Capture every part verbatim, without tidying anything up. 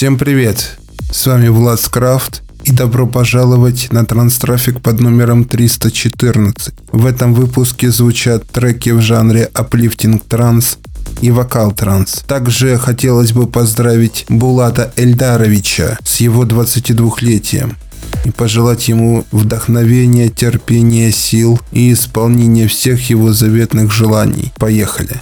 Всем привет! С вами Влад Скрафт, и добро пожаловать на Транс-трафик под номером триста четырнадцать. В этом выпуске звучат треки в жанре аплифтинг транс и вокал транс. Также хотелось бы поздравить Булата Эльдаровича с его двадцатидвухлетием и пожелать ему вдохновения, терпения, сил и исполнения всех его заветных желаний. Поехали!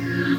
We'll be right back.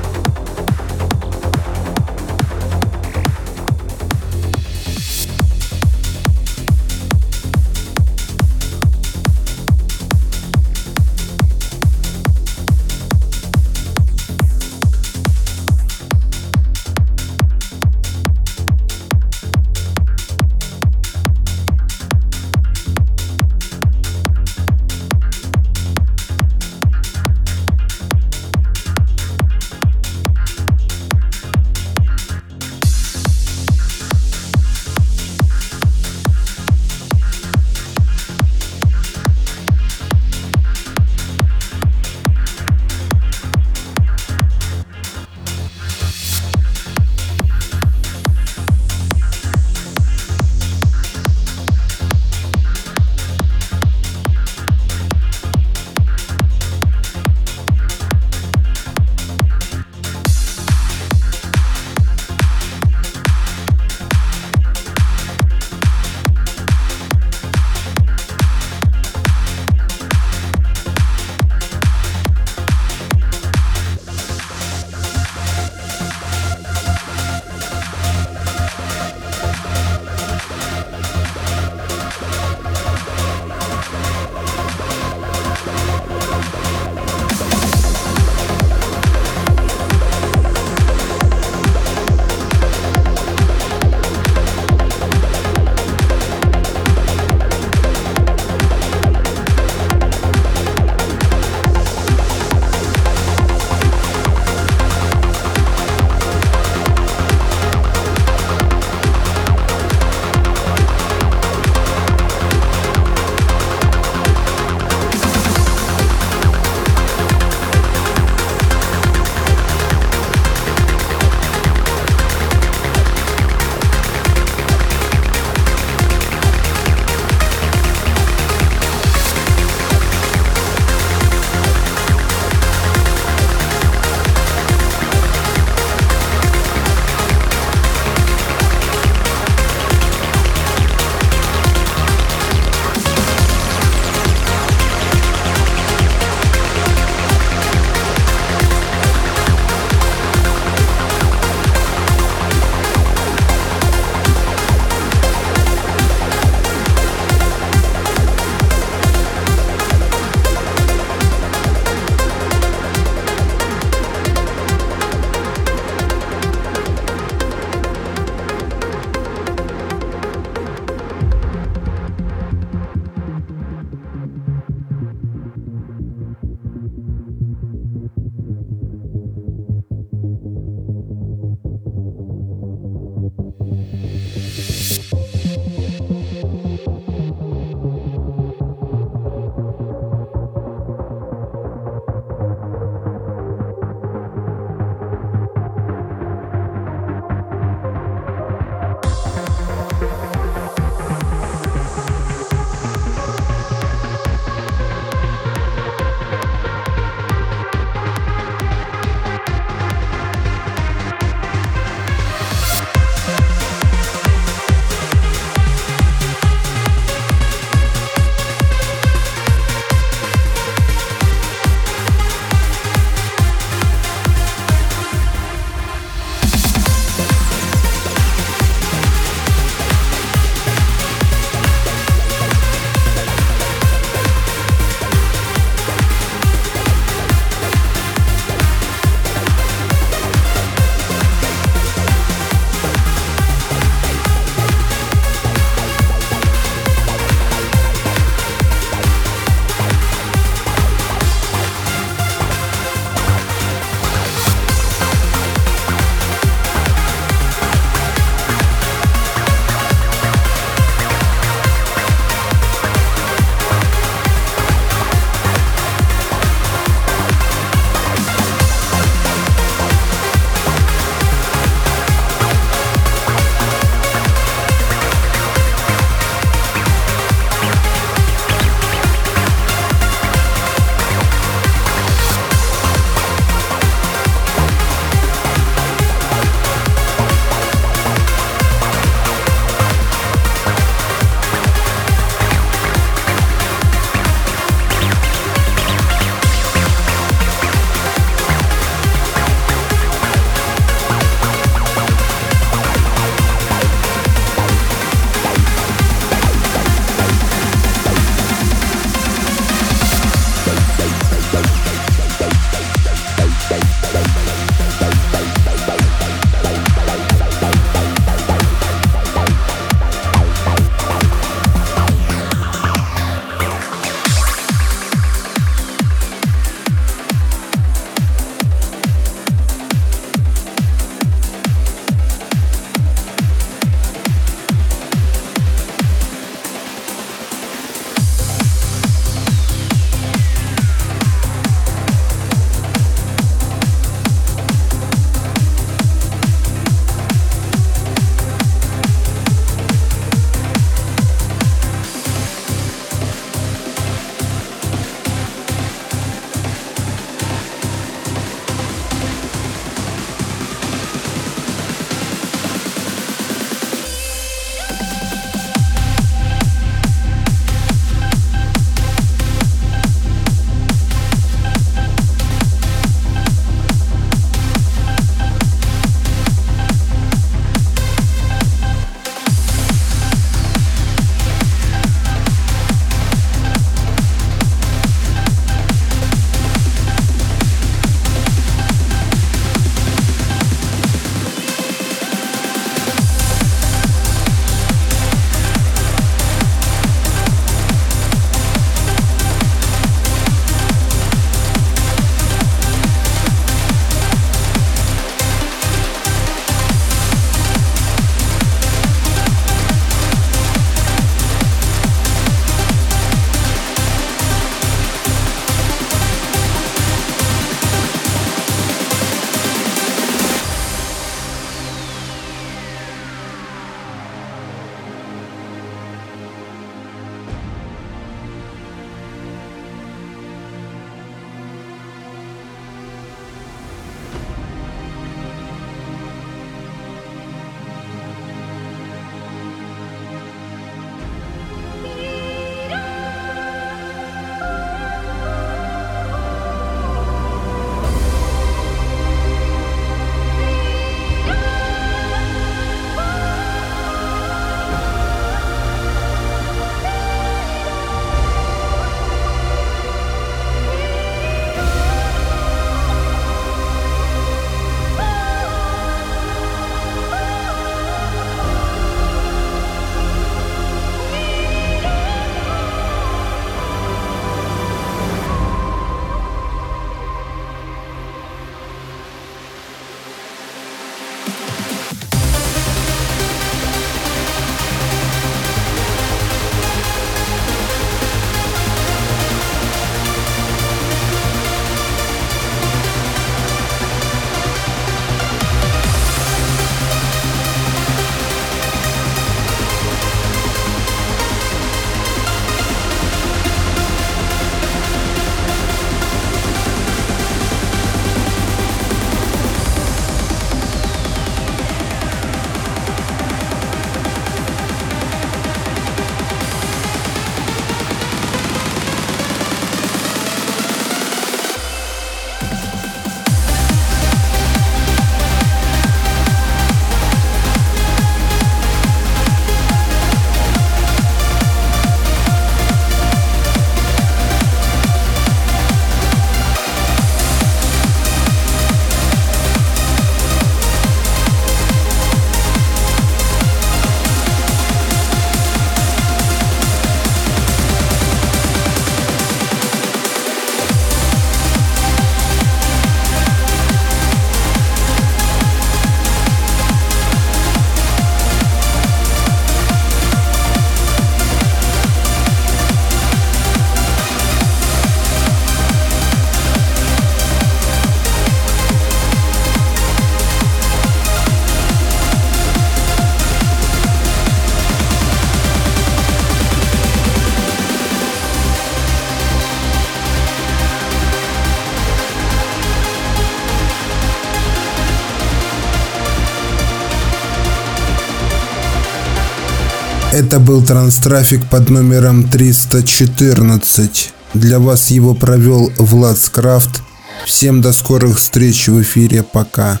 Это был Транс-трафик под номером триста четырнадцать. Для вас его провел Влад Скрафт. Всем до скорых встреч в эфире. Пока.